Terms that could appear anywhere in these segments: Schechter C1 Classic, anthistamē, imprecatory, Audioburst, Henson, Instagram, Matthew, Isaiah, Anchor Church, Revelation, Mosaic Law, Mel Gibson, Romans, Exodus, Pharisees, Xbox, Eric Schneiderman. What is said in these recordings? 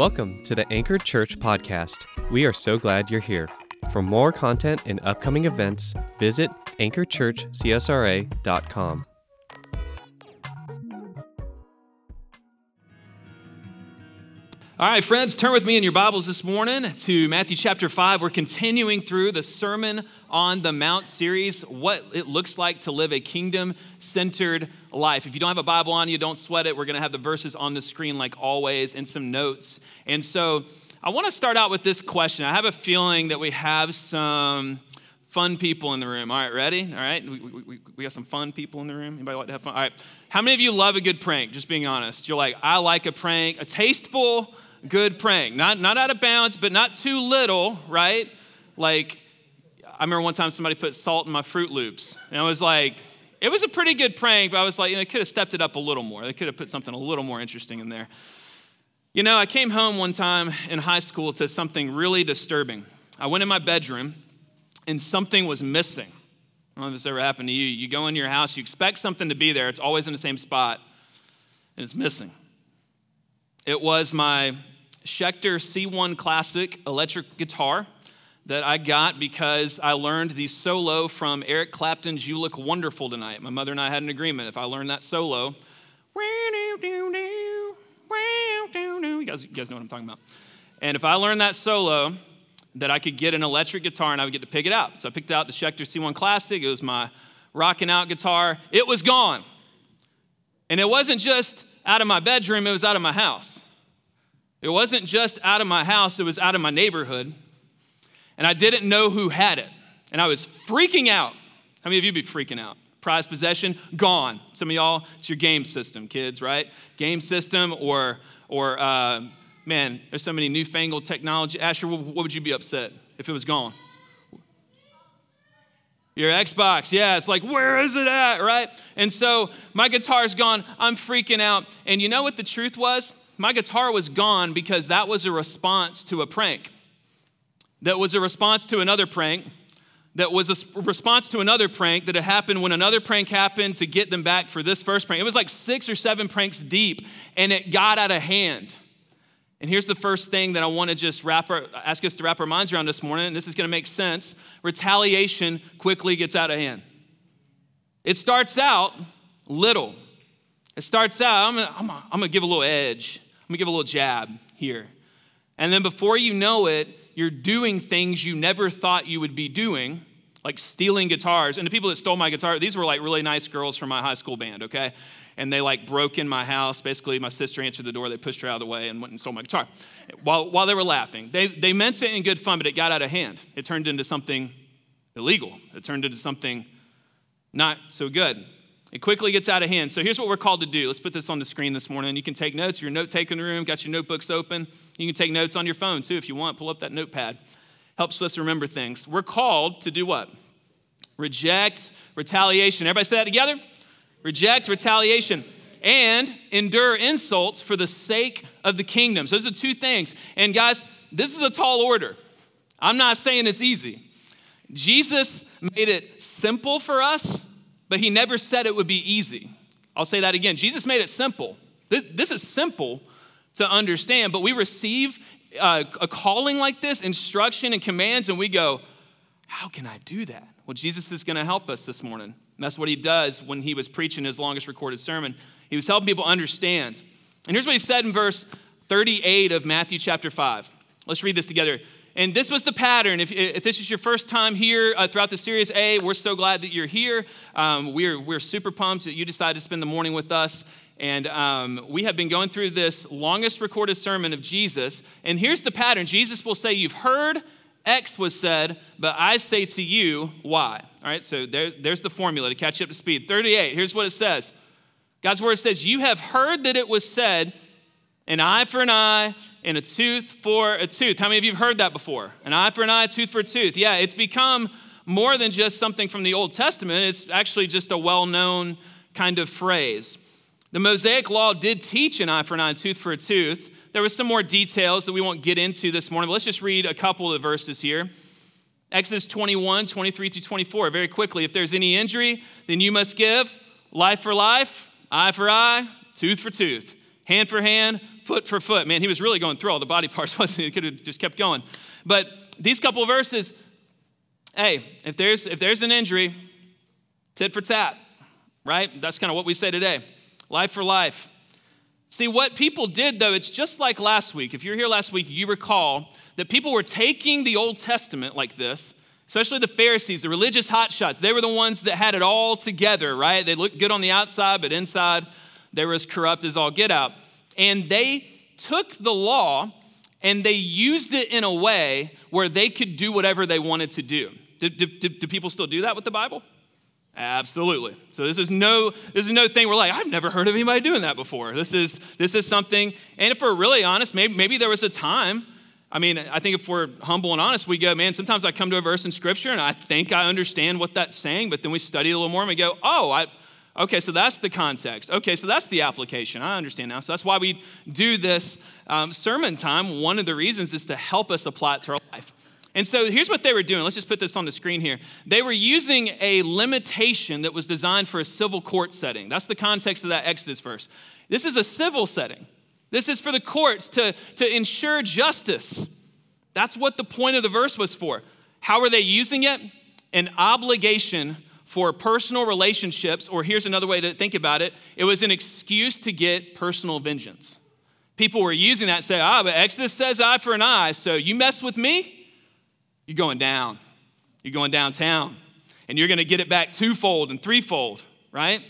Welcome to the Anchor Church podcast. We are so glad you're here. For more content and upcoming events, visit anchorchurchcsra.com. All right, friends, turn with me in your Bibles this morning to Matthew chapter 5. We're continuing through the Sermon on the Mount series, what it looks like to live a kingdom-centered life. If you don't have a Bible on you, don't sweat it. We're going to have the verses on the screen like always and some notes. And so I want to start out with this question. I have a feeling that we have some fun people in the room. All right, ready? All right, we got some fun people in the room. Anybody like to have fun? All right, how many of you love a good prank? Just being honest. You're like, I like a prank, a tasteful good praying, not out of bounds, but not too little, right? Like, I remember one time somebody put salt in my Fruit Loops, and I was like, it was a pretty good prank, but I was like, they could have stepped it up a little more. They could have put something a little more interesting in there. You know, I came home one time in high school to something really disturbing. I went in my bedroom, and something was missing. I don't know if this ever happened to you. You go into your house, you expect something to be there. It's always in the same spot, and it's missing. It was my Schechter C1 Classic electric guitar that I got because I learned the solo from Eric Clapton's You Look Wonderful Tonight. My mother and I had an agreement. If I learned that solo, you guys know what I'm talking about. And if I learned that solo, that I could get an electric guitar and I would get to pick it out. So I picked out the Schechter C1 Classic. It was my rocking out guitar. It was gone. And it wasn't just out of my bedroom, it was out of my house. It wasn't just out of my house, it was out of my neighborhood. And I didn't know who had it. And I was freaking out. How many of you be freaking out? Prized possession, gone. Some of y'all, it's your game system, kids, right? Game system or man, there's so many newfangled technology. Asher, what would you be upset if it was gone? Your Xbox, yeah, it's like, where is it at, right? And so my guitar's gone, I'm freaking out. And you know what the truth was? My guitar was gone because that was a response to a prank. That was a response to another prank. That was a response to another prank that had happened when another prank happened to get them back for this first prank. It was like 6 or 7 pranks deep, and it got out of hand. And here's the first thing that I want to just ask us to wrap our minds around this morning, and this is going to make sense. Retaliation quickly gets out of hand. It starts out little. It starts out, I'm going to give a little edge. I'm gonna give a little jab here. And then before you know it, you're doing things you never thought you would be doing, like stealing guitars. And the people that stole my guitar, these were like really nice girls from my high school band, okay? And they like broke in my house. Basically, my sister answered the door. They pushed her out of the way and went and stole my guitar while they were laughing. They meant it in good fun, but it got out of hand. It turned into something illegal. It turned into something not so good. It quickly gets out of hand. So here's what we're called to do. Let's put this on the screen this morning. You can take notes. You're a note-taking room, got your notebooks open. You can take notes on your phone, too, if you want. Pull up that notepad. Helps us remember things. We're called to do what? Reject retaliation. Everybody say that together? Reject retaliation. And endure insults for the sake of the kingdom. So those are two things. And guys, this is a tall order. I'm not saying it's easy. Jesus made it simple for us, but he never said it would be easy. I'll say that again. Jesus made it simple. This is simple to understand, but we receive a calling like this, instruction and commands, and we go, how can I do that? Well, Jesus is going to help us this morning. And that's what he does when he was preaching his longest recorded sermon. He was helping people understand. And here's what he said in verse 38 of Matthew chapter 5. Let's read this together. And this was the pattern. If this is your first time here throughout the series, we're so glad that you're here. We're super pumped that you decided to spend the morning with us. And we have been going through this longest recorded sermon of Jesus. And here's the pattern. Jesus will say, you've heard X was said, but I say to you, Y. All right, so there's the formula to catch you up to speed. 38, here's what it says. God's word says, you have heard that it was said, an eye for an eye, and a tooth for a tooth. How many of you have heard that before? An eye for an eye, a tooth for a tooth. Yeah, it's become more than just something from the Old Testament. It's actually just a well-known kind of phrase. The Mosaic Law did teach an eye for an eye, a tooth for a tooth. There was some more details that we won't get into this morning, but let's just read a couple of the verses here. Exodus 21, 23 through 24, very quickly. If there's any injury, then you must give life for life, eye for eye, tooth for tooth, hand for hand, foot for foot. Man, he was really going through all the body parts, wasn't he? He could have just kept going. But these couple of verses, hey, if there's an injury, tit for tat, right? That's kind of what we say today. Life for life. See, what people did, though, it's just like last week. If you were here last week, you recall that people were taking the Old Testament like this, especially the Pharisees, the religious hotshots. They were the ones that had it all together, right? They looked good on the outside, but inside they were as corrupt as all get out. And they took the law and they used it in a way where they could do whatever they wanted to do. Do people still do that with the Bible? Absolutely. So this is no thing we're like, I've never heard of anybody doing that before. This is something, and if we're really honest, maybe there was a time. I mean, I think if we're humble and honest, we go, man, sometimes I come to a verse in Scripture and I think I understand what that's saying, but then we study it a little more and we go, okay, so that's the context. Okay, so that's the application. I understand now. So that's why we do this sermon time. One of the reasons is to help us apply it to our life. And so here's what they were doing. Let's just put this on the screen here. They were using a limitation that was designed for a civil court setting. That's the context of that Exodus verse. This is a civil setting. This is for the courts to ensure justice. That's what the point of the verse was for. How are they using it? An obligation for personal relationships, or here's another way to think about it. It was an excuse to get personal vengeance. People were using that to say, but Exodus says eye for an eye, so you mess with me, you're going down. You're going downtown. And you're going to get it back twofold and threefold, right?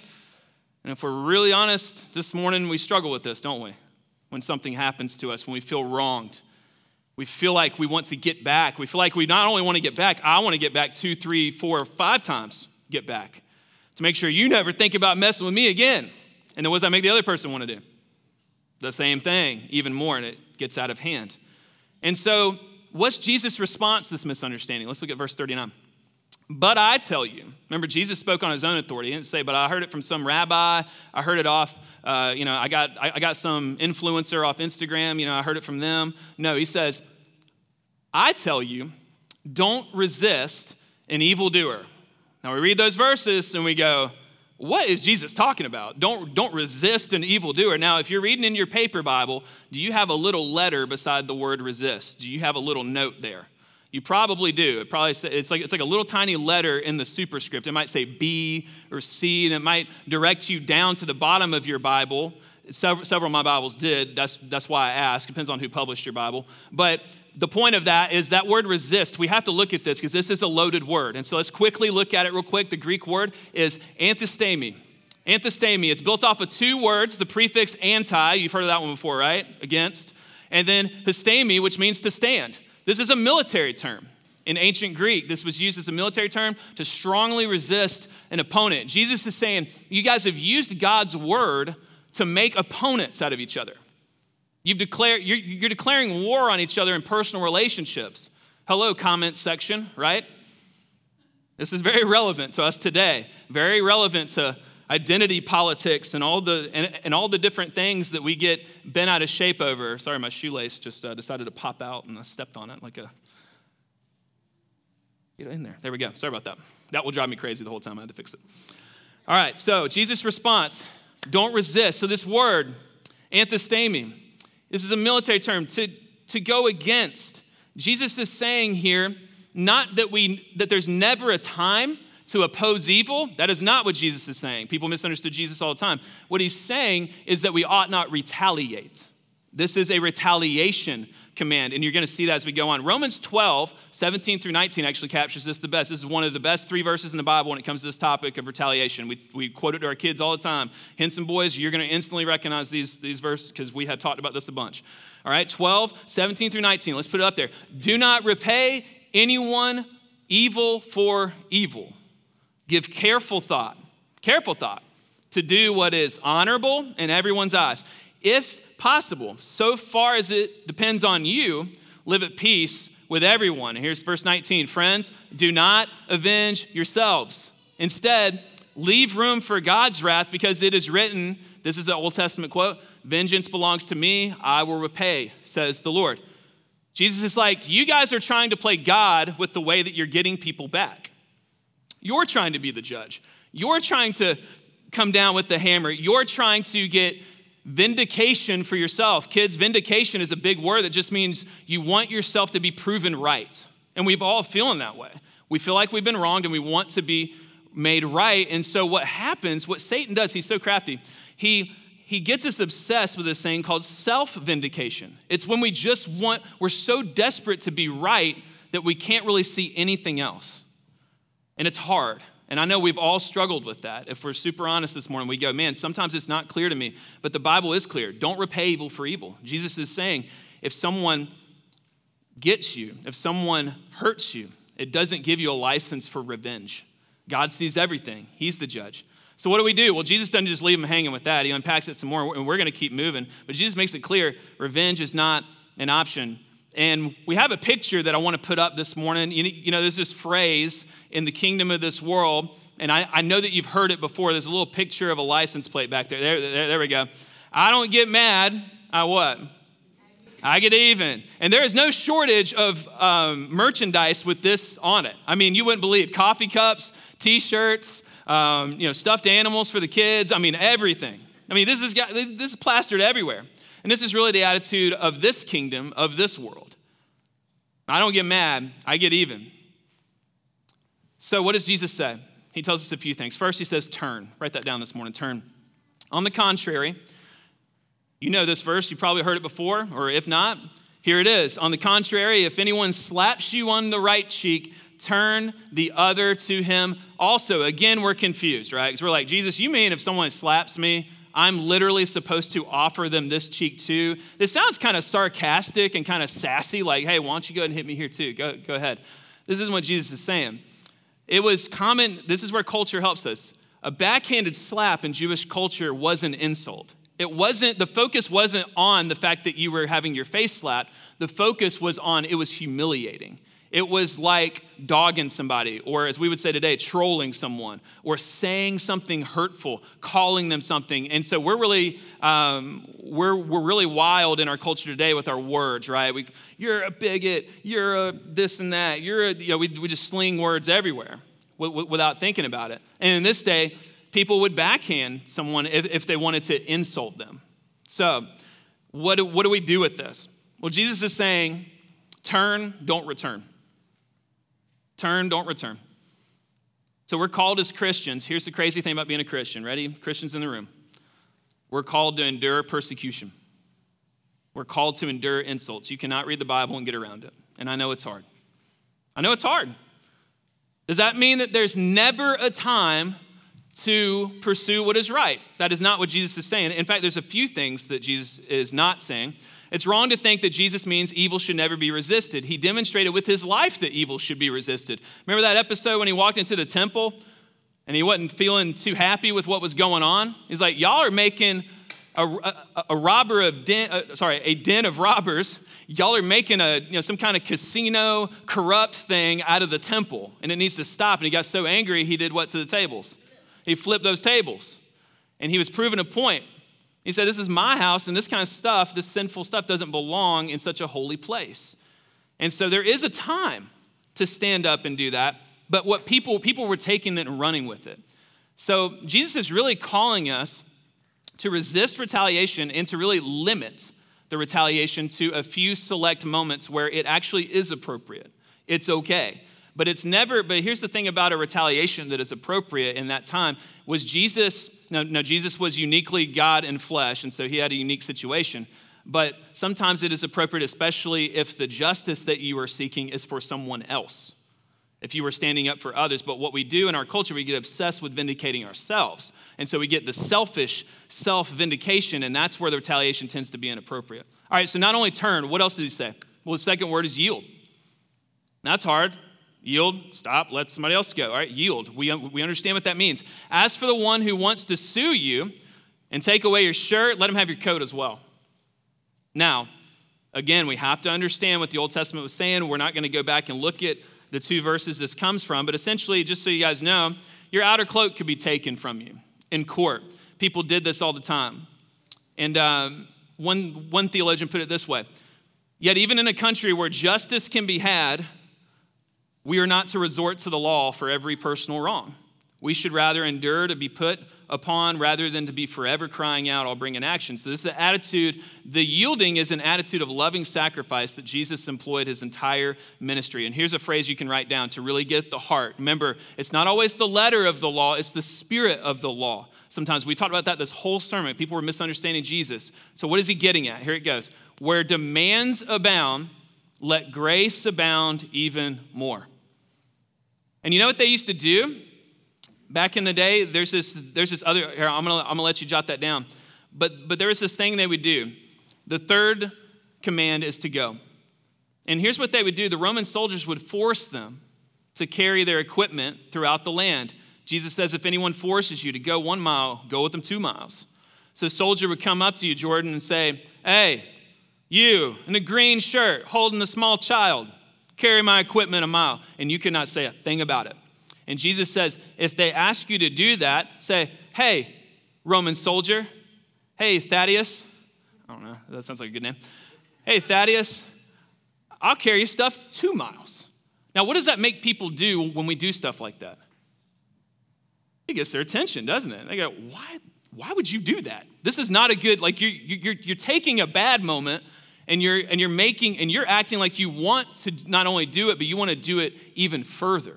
And if we're really honest, this morning we struggle with this, don't we? When something happens to us, when we feel wronged, we feel like we want to get back. We feel like we not only want to get back, I want to get back 2, 3, 4, 5 times, get back. To make sure you never think about messing with me again. And then what does that make the other person want to do? The same thing, even more, and it gets out of hand. And so, what's Jesus' response to this misunderstanding? Let's look at verse 39. But I tell you, remember Jesus spoke on his own authority. He didn't say, but I heard it from some rabbi. I heard it off, I got some influencer off Instagram. I heard it from them. No, he says, I tell you, don't resist an evildoer. Now we read those verses and we go, what is Jesus talking about? Don't resist an evildoer. Now, if you're reading in your paper Bible, do you have a little letter beside the word resist? Do you have a little note there? You probably do. It probably says, it's like a little tiny letter in the superscript. It might say B or C, and it might direct you down to the bottom of your Bible. Several of my Bibles did. That's why I ask. Depends on who published your Bible. But the point of that is that word resist, we have to look at this because this is a loaded word. And so let's quickly look at it real quick. The Greek word is anthistamē. Anthistamē, it's built off of two words, the prefix anti, you've heard of that one before, right? Against. And then histamē, which means to stand. This is a military term. In ancient Greek, this was used as a military term to strongly resist an opponent. Jesus is saying, you guys have used God's word to make opponents out of each other. You're declaring war on each other in personal relationships. Hello, comment section, right? This is very relevant to us today. Very relevant to identity politics and all the different things that we get bent out of shape over. Sorry, my shoelace just decided to pop out and I stepped on it like a. Get in there. There we go. Sorry about that. That will drive me crazy the whole time. I had to fix it. All right. So Jesus' response: don't resist. So this word, anthistamē. This is a military term, to go against. Jesus is saying here, not that that there's never a time to oppose evil. That is not what Jesus is saying. People misunderstood Jesus all the time. What he's saying is that we ought not retaliate. This is a retaliation command, and you're going to see that as we go on. Romans 12, 17 through 19 actually captures this the best. This is one of the best 3 verses in the Bible when it comes to this topic of retaliation. We quote it to our kids all the time. Henson boys, you're going to instantly recognize these verses because we have talked about this a bunch. All right, 12, 17 through 19. Let's put it up there. Do not repay anyone evil for evil. Give careful thought to do what is honorable in everyone's eyes. If possible, so far as it depends on you, live at peace with everyone. And here's verse 19. Friends, do not avenge yourselves. Instead, leave room for God's wrath, because it is written, this is an Old Testament quote, vengeance belongs to me, I will repay, says the Lord. Jesus is like, you guys are trying to play God with the way that you're getting people back. You're trying to be the judge. You're trying to come down with the hammer. You're trying to get vindication for yourself. Kids, vindication is a big word that just means you want yourself to be proven right. And we've all feeling that way. We feel like we've been wronged and we want to be made right. And so what happens, what Satan does, he's so crafty. He gets us obsessed with this thing called self-vindication. It's when we just want, we're so desperate to be right that we can't really see anything else. And it's hard. And I know we've all struggled with that. If we're super honest this morning, we go, man, sometimes it's not clear to me, but the Bible is clear. Don't repay evil for evil. Jesus is saying, if someone gets you, if someone hurts you, it doesn't give you a license for revenge. God sees everything. He's the judge. So what do we do? Well, Jesus doesn't just leave them hanging with that. He unpacks it some more, and we're going to keep moving. But Jesus makes it clear, revenge is not an option. And we have a picture that I want to put up this morning. You know, there's this phrase, in the kingdom of this world, and I know that you've heard it before. There's a little picture of a license plate back there. There we go. I don't get mad. I what? I get even. And there is no shortage of merchandise with this on it. I mean, you wouldn't believe. Coffee cups, T-shirts, you know, stuffed animals for the kids. I mean, everything. I mean, this is plastered everywhere. And this is really the attitude of this kingdom, of this world. I don't get mad, I get even. So what does Jesus say? He tells us a few things. First, he says, turn. Write that down this morning, turn. On the contrary, you know this verse, you probably heard it before, or if not, here it is. On the contrary, if anyone slaps you on the right cheek, turn the other to him also. Again, we're confused, right? Because we're like, Jesus, you mean if someone slaps me, I'm literally supposed to offer them this cheek too? This sounds kind of sarcastic and kind of sassy, like, hey, why don't you go ahead and hit me here too? Go ahead. This isn't what Jesus is saying. It was common, this is where culture helps us. A backhanded slap in Jewish culture was an insult. It wasn't, the focus wasn't on the fact that you were having your face slapped. The focus was on, it was humiliating. It was like dogging somebody, or as we would say today, trolling someone, or saying something hurtful, calling them something. And so we're really wild in our culture today with our words, right? You're a bigot, you're a this and that, we just sling words everywhere without thinking about it. And in this day, people would backhand someone if they wanted to insult them. So what do we do with this? Well, Jesus is saying, turn, don't return. Turn, don't return. So we're called as Christians. Here's the crazy thing about being a Christian. Ready? Christians in the room. We're called to endure persecution. We're called to endure insults. You cannot read the Bible and get around it. And I know it's hard. I know it's hard. Does that mean that there's never a time to pursue what is right? That is not what Jesus is saying. In fact, there's a few things that Jesus is not saying. It's wrong to think that Jesus means evil should never be resisted. He demonstrated with his life that evil should be resisted. Remember that episode when he walked into the temple and he wasn't feeling too happy with what was going on? He's like, y'all are making a den of robbers. Y'all are making some kind of casino corrupt thing out of the temple, and it needs to stop. And he got so angry, he did what to the tables? He flipped those tables, and he was proving a point. He said, this is my house, and this kind of stuff, this sinful stuff doesn't belong in such a holy place. And so there is a time to stand up and do that, but what people were taking it and running with it. So Jesus is really calling us to resist retaliation and to really limit the retaliation to a few select moments where it actually is appropriate. It's okay. But here's the thing about a retaliation that is appropriate in that time was Jesus was uniquely God in flesh, and so he had a unique situation. But sometimes it is appropriate, especially if the justice that you are seeking is for someone else, if you were standing up for others. But what we do in our culture, we get obsessed with vindicating ourselves. And so we get the selfish self-vindication, and that's where the retaliation tends to be inappropriate. All right, so not only turn, what else did he say? Well, the second word is yield. That's hard. Yield, stop, let somebody else go. All right, yield. We understand what that means. As for the one who wants to sue you and take away your shirt, let him have your coat as well. Now, again, we have to understand what the Old Testament was saying. We're not going to go back and look at the two verses this comes from, but essentially, just so you guys know, your outer cloak could be taken from you in court. People did this all the time. And one theologian put it this way: yet even in a country where justice can be had, we are not to resort to the law for every personal wrong. We should rather endure to be put upon rather than to be forever crying out, I'll bring an action. So this is the attitude. The yielding is an attitude of loving sacrifice that Jesus employed his entire ministry. And here's a phrase you can write down to really get the heart. Remember, it's not always the letter of the law, it's the spirit of the law. Sometimes we talked about that this whole sermon. People were misunderstanding Jesus. So what is he getting at? Here it goes. Where demands abound, let grace abound even more. And you know what they used to do? Back in the day, there's this other, here, I'm gonna let you jot that down. But there was this thing they would do. The third command is to go. And here's what they would do. The Roman soldiers would force them to carry their equipment throughout the land. Jesus says, if anyone forces you to go 1 mile, go with them 2 miles. So a soldier would come up to you, Jordan, and say, hey, you in a green shirt holding a small child, carry my equipment 1 mile. And you could not say a thing about it. And Jesus says, if they ask you to do that, say, hey, Roman soldier, hey, Thaddeus, I don't know, that sounds like a good name. Hey, Thaddeus, I'll carry your stuff 2 miles. Now, what does that make people do when we do stuff like that? It gets their attention, doesn't it? They go, why would you do that? This is not a good, like you're taking a bad moment and you're acting like you want to not only do it, but you want to do it even further.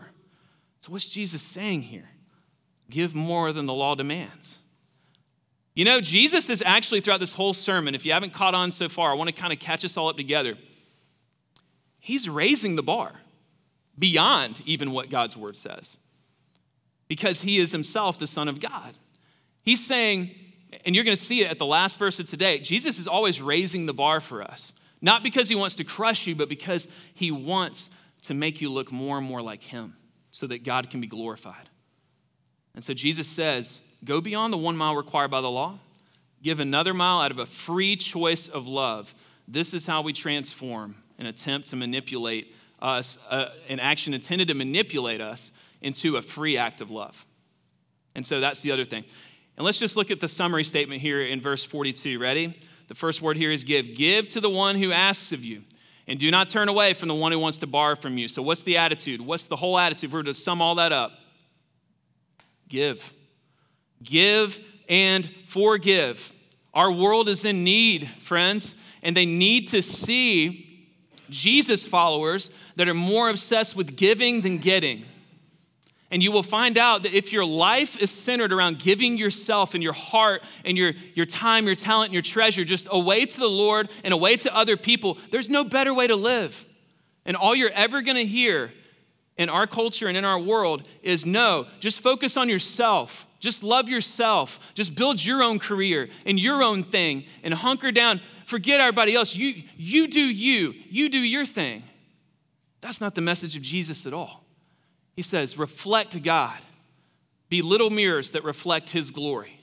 So what's Jesus saying here? Give more than the law demands. You know, Jesus is actually throughout this whole sermon, if you haven't caught on so far, I want to kind of catch us all up together. He's raising the bar beyond even what God's word says because he is himself the Son of God. He's saying, and you're going to see it at the last verse of today, Jesus is always raising the bar for us, not because he wants to crush you, but because he wants to make you look more and more like him, so that God can be glorified. And so Jesus says, go beyond the 1 mile required by the law. Give another mile out of a free choice of love. This is how we transform an attempt to manipulate us, an action intended to manipulate us into a free act of love. And so that's the other thing. And let's just look at the summary statement here in verse 42. Ready? The first word here is give. Give to the one who asks of you. And do not turn away from the one who wants to borrow from you. So what's the attitude? What's the whole attitude? If we were to sum all that up, give. Give and forgive. Our world is in need, friends, and they need to see Jesus followers that are more obsessed with giving than getting. And you will find out that if your life is centered around giving yourself and your heart and your time, your talent, and your treasure just away to the Lord and away to other people, there's no better way to live. And all you're ever gonna hear in our culture and in our world is no, just focus on yourself. Just love yourself. Just build your own career and your own thing and hunker down. Forget everybody else. You do you. You do your thing. That's not the message of Jesus at all. He says, reflect God. Be little mirrors that reflect his glory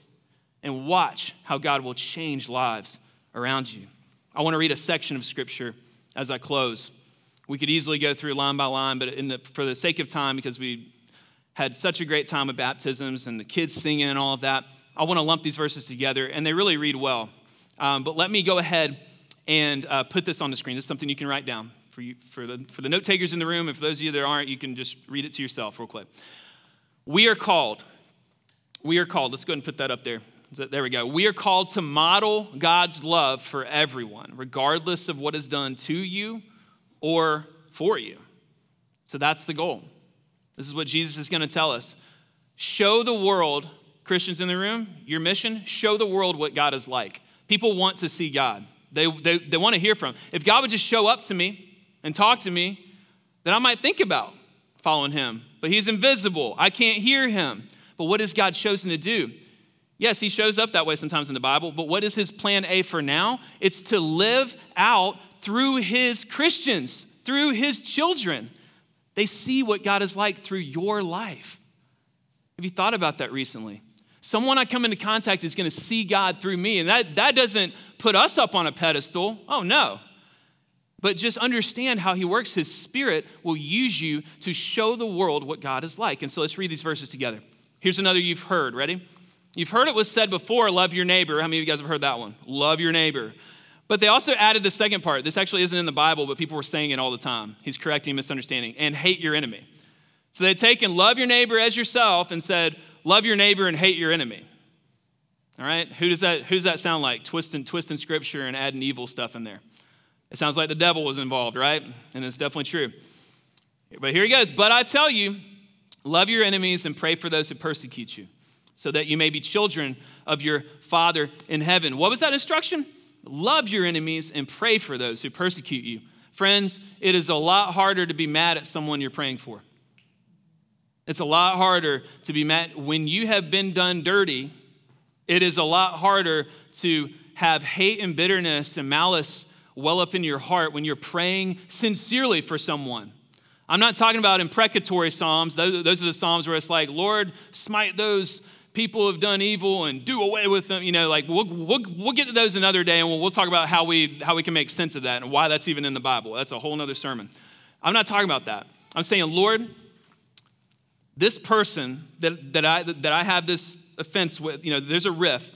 and watch how God will change lives around you. I want to read a section of scripture as I close. We could easily go through line by line, but for the sake of time, because we had such a great time of baptisms and the kids singing and all of that, I want to lump these verses together, and they really read well. But let me go ahead and put this on the screen. This is something you can write down. For the note takers in the room, and for those of you that aren't, you can just read it to yourself real quick. We are called. We are called. Let's go ahead and put that up there. There we go. We are called to model God's love for everyone, regardless of what is done to you or for you. So that's the goal. This is what Jesus is going to tell us. Show the world, Christians in the room, your mission, show the world what God is like. People want to see God. They want to hear from him. If God would just show up to me and talk to me, then I might think about following him. But he's invisible. I can't hear him. But what has God chosen to do? Yes, he shows up that way sometimes in the Bible, but what is his plan A for now? It's to live out through his Christians, through his children. They see what God is like through your life. Have you thought about that recently? Someone I come into contact is gonna see God through me, and that doesn't put us up on a pedestal. Oh, no. But just understand how he works. His spirit will use you to show the world what God is like. And so let's read these verses together. Here's another you've heard. Ready? You've heard it was said before, love your neighbor. How many of you guys have heard that one? Love your neighbor. But they also added the second part. This actually isn't in the Bible, but people were saying it all the time. He's correcting misunderstanding. And hate your enemy. So they'd taken love your neighbor as yourself and said, love your neighbor and hate your enemy. All right, who does that sound like? Twisting scripture and adding evil stuff in there. It sounds like the devil was involved, right? And it's definitely true. But here he goes. But I tell you, love your enemies and pray for those who persecute you, so that you may be children of your Father in heaven. What was that instruction? Love your enemies and pray for those who persecute you. Friends, it is a lot harder to be mad at someone you're praying for. It's a lot harder to be mad. When you have been done dirty, it is a lot harder to have hate and bitterness and malice well up in your heart when you're praying sincerely for someone. I'm not talking about imprecatory psalms. Those are the psalms where it's like, Lord, smite those people who have done evil and do away with them. You know, like we'll get to those another day, and we'll talk about how we can make sense of that and why that's even in the Bible. That's a whole nother sermon. I'm not talking about that. I'm saying, Lord, this person that I have this offense with, you know, there's a rift.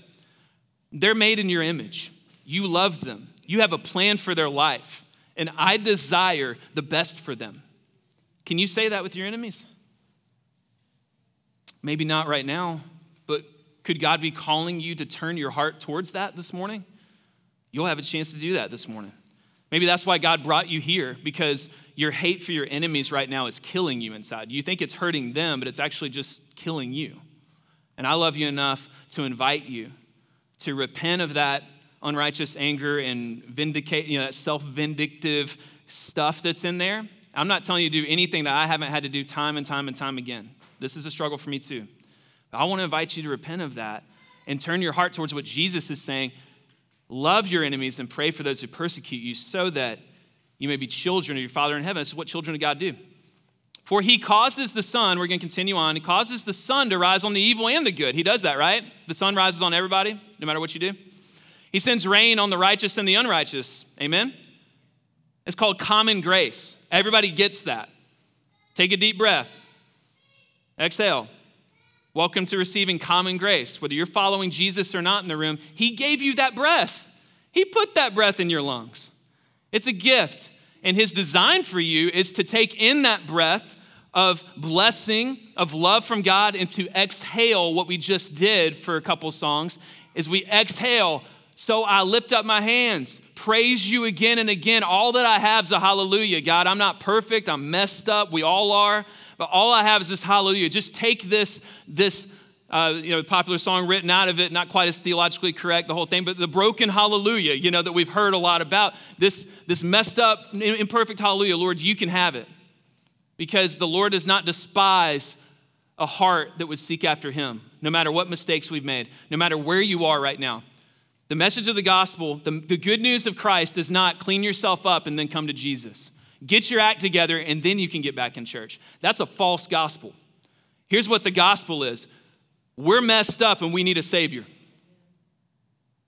They're made in your image. You love them. You have a plan for their life, and I desire the best for them. Can you say that with your enemies? Maybe not right now, but could God be calling you to turn your heart towards that this morning? You'll have a chance to do that this morning. Maybe that's why God brought you here, because your hate for your enemies right now is killing you inside. You think it's hurting them, but it's actually just killing you. And I love you enough to invite you to repent of that unrighteous anger and vindicate, you know, that self-vindictive stuff that's in there. I'm not telling you to do anything that I haven't had to do time and time and time again. This is a struggle for me too. But I want to invite you to repent of that and turn your heart towards what Jesus is saying. Love your enemies and pray for those who persecute you, so that you may be children of your Father in heaven. This is what children of God do. For he causes the sun, we're going to continue on, he causes the sun to rise on the evil and the good. He does that, right? The sun rises on everybody, no matter what you do. He sends rain on the righteous and the unrighteous. Amen? It's called common grace. Everybody gets that. Take a deep breath. Exhale. Welcome to receiving common grace. Whether you're following Jesus or not in the room, he gave you that breath. He put that breath in your lungs. It's a gift. And his design for you is to take in that breath of blessing, of love from God, and to exhale what we just did for a couple songs. As we exhale, so I lift up my hands, praise you again and again. All that I have is a hallelujah, God. I'm not perfect. I'm messed up. We all are. But all I have is this hallelujah. Just take this popular song written out of it, not quite as theologically correct, the whole thing, but the broken hallelujah, you know, that we've heard a lot about, this messed up, imperfect hallelujah. Lord, you can have it, because the Lord does not despise a heart that would seek after him, no matter what mistakes we've made, no matter where you are right now. The message of the gospel, the good news of Christ, is not clean yourself up and then come to Jesus. Get your act together, and then you can get back in church. That's a false gospel. Here's what the gospel is. We're messed up, and we need a Savior.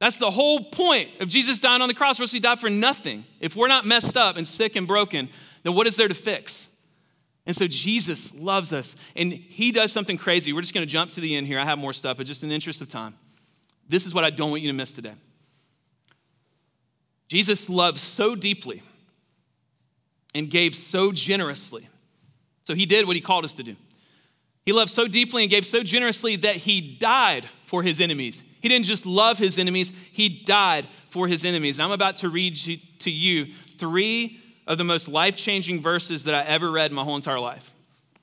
That's the whole point of Jesus dying on the cross. He died for nothing. If we're not messed up and sick and broken, then what is there to fix? And so Jesus loves us, and he does something crazy. We're just going to jump to the end here. I have more stuff, but just in the interest of time. This is what I don't want you to miss today. Jesus loved so deeply and gave so generously. So he did what he called us to do. He loved so deeply and gave so generously that he died for his enemies. He didn't just love his enemies, he died for his enemies. And I'm about to read to you three of the most life-changing verses that I ever read in my whole entire life.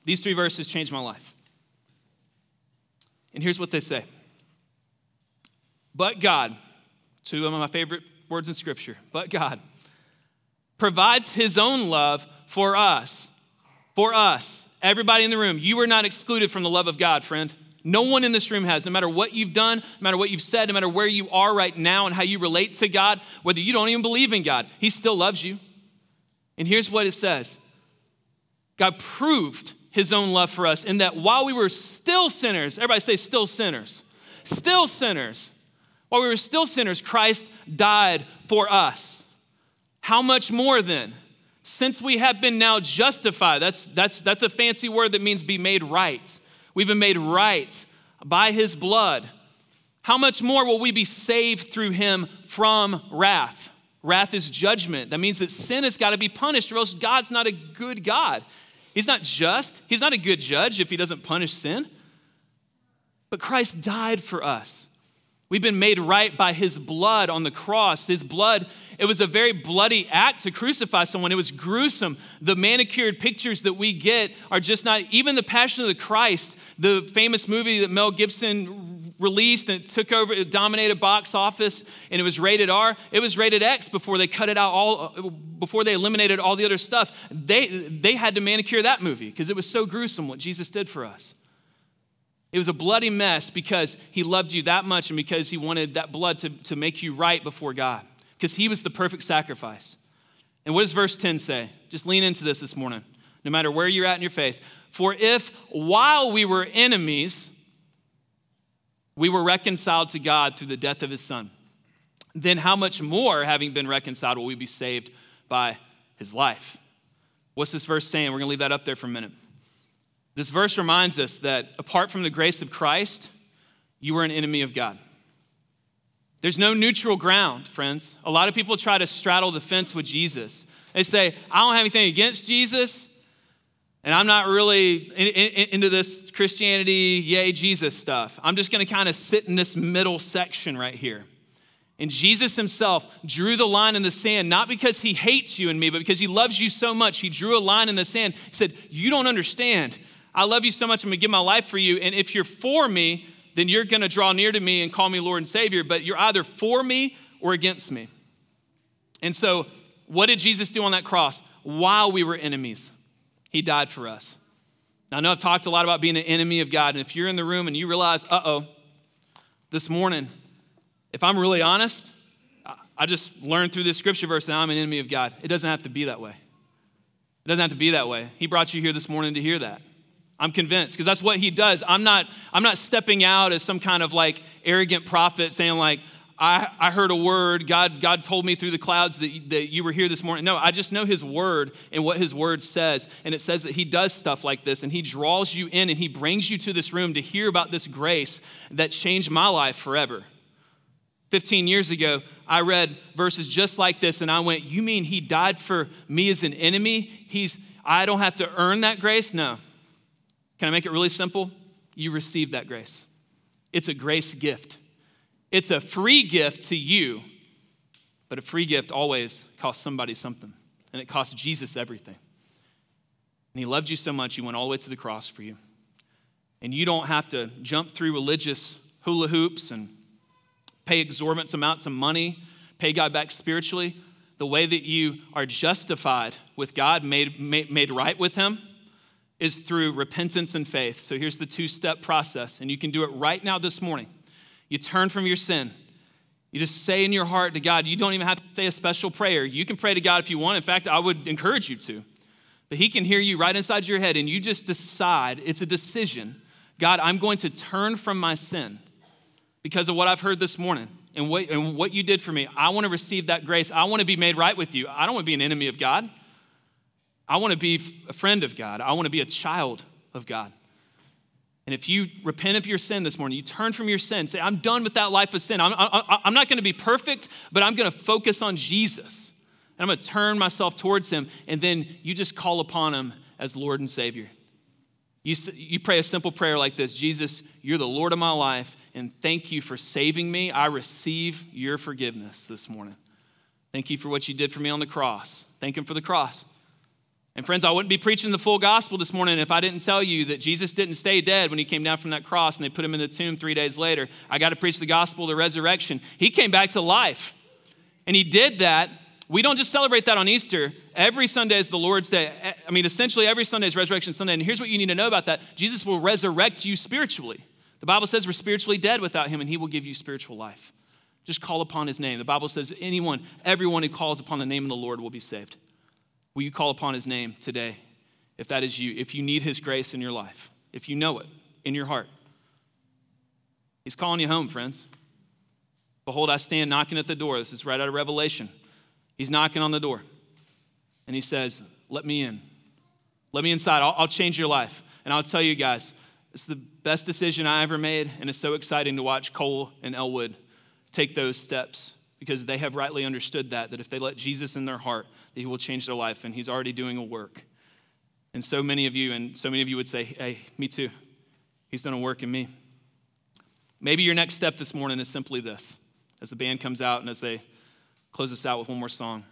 These three verses changed my life. And here's what they say. But God, two of my favorite words in Scripture, but God provides his own love for us. For us. Everybody in the room, you are not excluded from the love of God, friend. No one in this room has. No matter what you've done, no matter what you've said, no matter where you are right now and how you relate to God, whether you don't even believe in God, he still loves you. And here's what it says. God proved his own love for us in that while we were still sinners, everybody say still sinners. Still sinners. While we were still sinners, Christ died for us. How much more then, since we have been now justified, that's a fancy word that means be made right. We've been made right by his blood. How much more will we be saved through him from wrath? Wrath is judgment. That means that sin has got to be punished, or else God's not a good God. He's not just. He's not a good judge if he doesn't punish sin. But Christ died for us. We've been made right by his blood on the cross. His blood, it was a very bloody act to crucify someone. It was gruesome. The manicured pictures that we get are just not, even the Passion of the Christ, the famous movie that Mel Gibson released and took over, it dominated box office, and it was rated R. It was rated X before they cut it out all, before they eliminated all the other stuff. They had to manicure that movie because it was so gruesome what Jesus did for us. It was a bloody mess because he loved you that much and because he wanted that blood to make you right before God, because he was the perfect sacrifice. And what does verse 10 say? Just lean into this morning, no matter where you're at in your faith. For if while we were enemies, we were reconciled to God through the death of his son, then how much more, having been reconciled, will we be saved by his life? What's this verse saying? We're gonna leave that up there for a minute. This verse reminds us that apart from the grace of Christ, you were an enemy of God. There's no neutral ground, friends. A lot of people try to straddle the fence with Jesus. They say, I don't have anything against Jesus, and I'm not really into this Christianity, yay, Jesus stuff. I'm just gonna kind of sit in this middle section right here. And Jesus himself drew the line in the sand, not because he hates you and me, but because he loves you so much. He drew a line in the sand. He said, you don't understand. I love you so much, I'm gonna give my life for you. And if you're for me, then you're gonna draw near to me and call me Lord and Savior, but you're either for me or against me. And so what did Jesus do on that cross? While we were enemies, he died for us. Now I know I've talked a lot about being an enemy of God, and if you're in the room and you realize, this morning, if I'm really honest, I just learned through this scripture verse that I'm an enemy of God. It doesn't have to be that way. It doesn't have to be that way. He brought you here this morning to hear that. I'm convinced, because that's what he does. I'm not stepping out as some kind of like arrogant prophet saying like, I heard a word, God told me through the clouds that you were here this morning. No, I just know his word and what his word says. And it says that he does stuff like this, and he draws you in and he brings you to this room to hear about this grace that changed my life forever. 15 years ago, I read verses just like this and I went, you mean he died for me as an enemy? I don't have to earn that grace? No. Can I make it really simple? You receive that grace. It's a grace gift. It's a free gift to you, but a free gift always costs somebody something, and it costs Jesus everything. And he loved you so much, he went all the way to the cross for you. And you don't have to jump through religious hula hoops and pay exorbitant amounts of money, pay God back spiritually. The way that you are justified with God, made right with him, is through repentance and faith. So here's the two-step process, and you can do it right now this morning. You turn from your sin. You just say in your heart to God, you don't even have to say a special prayer. You can pray to God if you want. In fact, I would encourage you to. But he can hear you right inside your head, and you just decide, it's a decision. God, I'm going to turn from my sin because of what I've heard this morning and what you did for me. I wanna receive that grace. I wanna be made right with you. I don't wanna be an enemy of God. I want to be a friend of God. I want to be a child of God. And if you repent of your sin this morning, you turn from your sin, say, I'm done with that life of sin. I'm not going to be perfect, but I'm going to focus on Jesus. And I'm going to turn myself towards him. And then you just call upon him as Lord and Savior. You pray a simple prayer like this: Jesus, you're the Lord of my life, and thank you for saving me. I receive your forgiveness this morning. Thank you for what you did for me on the cross. Thank him for the cross. And friends, I wouldn't be preaching the full gospel this morning if I didn't tell you that Jesus didn't stay dead when he came down from that cross and they put him in the tomb 3 days later. I got to preach the gospel of the resurrection. He came back to life, and he did that. We don't just celebrate that on Easter. Every Sunday is the Lord's Day. I mean, essentially every Sunday is Resurrection Sunday, and here's what you need to know about that. Jesus will resurrect you spiritually. The Bible says we're spiritually dead without him, and he will give you spiritual life. Just call upon his name. The Bible says everyone who calls upon the name of the Lord will be saved. Will you call upon his name today, if that is you, if you need his grace in your life, if you know it in your heart? He's calling you home, friends. Behold, I stand knocking at the door. This is right out of Revelation. He's knocking on the door, and he says, let me in. Let me inside. I'll change your life. And I'll tell you guys, it's the best decision I ever made, and it's so exciting to watch Cole and Elwood take those steps, because they have rightly understood that if they let Jesus in their heart, that he will change their life, and he's already doing a work. And so many of you, would say, hey, me too. He's done a work in me. Maybe your next step this morning is simply this. As the band comes out and as they close us out with one more song,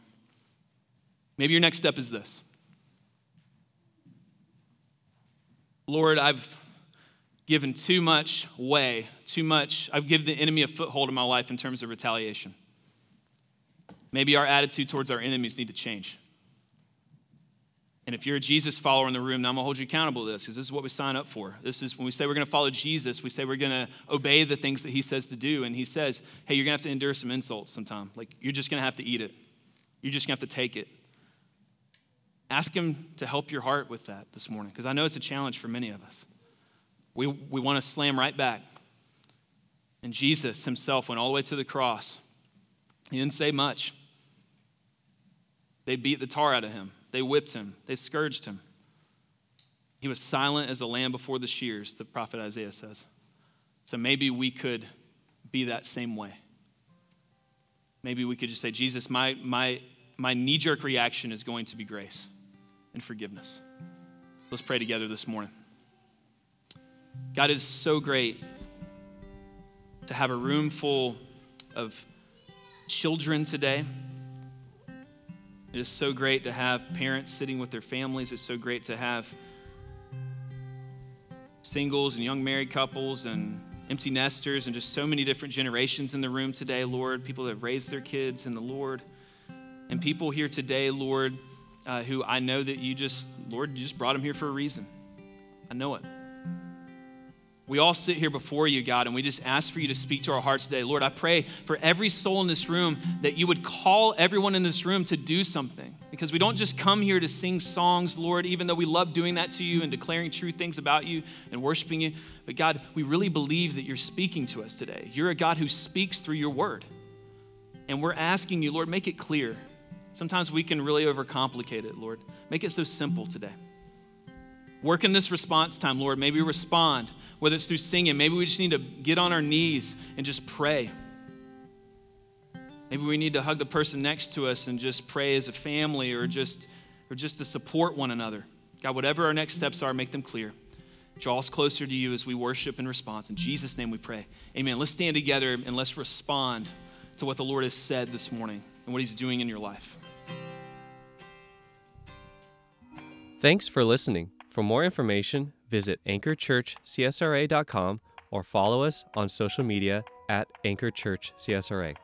maybe your next step is this. Lord, I've given too much way, I've given the enemy a foothold in my life in terms of retaliation. Maybe our attitude towards our enemies need to change. And if you're a Jesus follower in the room, now I'm gonna hold you accountable to this, because this is what we sign up for. This is when we say we're gonna follow Jesus, we say we're gonna obey the things that he says to do. And he says, hey, you're gonna have to endure some insults sometime. Like, you're just gonna have to eat it. You're just gonna have to take it. Ask him to help your heart with that this morning, because I know it's a challenge for many of us. We wanna slam right back. And Jesus himself went all the way to the cross. He didn't say much. They beat the tar out of him. They whipped him. They scourged him. He was silent as a lamb before the shears, the prophet Isaiah says. So maybe we could be that same way. Maybe we could just say, Jesus, my knee-jerk reaction is going to be grace and forgiveness. Let's pray together this morning. God, it is so great to have a room full of children today. It is so great to have parents sitting with their families. It's so great to have singles and young married couples and empty nesters and just so many different generations in the room today, Lord, people that have raised their kids in the Lord, and people here today, Lord, who I know that you just brought them here for a reason. I know it. We all sit here before you, God, and we just ask for you to speak to our hearts today. Lord, I pray for every soul in this room that you would call everyone in this room to do something, because we don't just come here to sing songs, Lord, even though we love doing that to you and declaring true things about you and worshiping you. But God, we really believe that you're speaking to us today. You're a God who speaks through your word. And we're asking you, Lord, make it clear. Sometimes we can really overcomplicate it, Lord. Make it so simple today. Work in this response time, Lord. Maybe we respond, whether it's through singing. Maybe we just need to get on our knees and just pray. Maybe we need to hug the person next to us and just pray as a family, or just to support one another. God, whatever our next steps are, make them clear. Draw us closer to you as we worship in response. In Jesus' name we pray. Amen. Let's stand together and let's respond to what the Lord has said this morning and what he's doing in your life. Thanks for listening. For more information, visit anchorchurchcsra.com or follow us on social media at Anchor Church CSRA.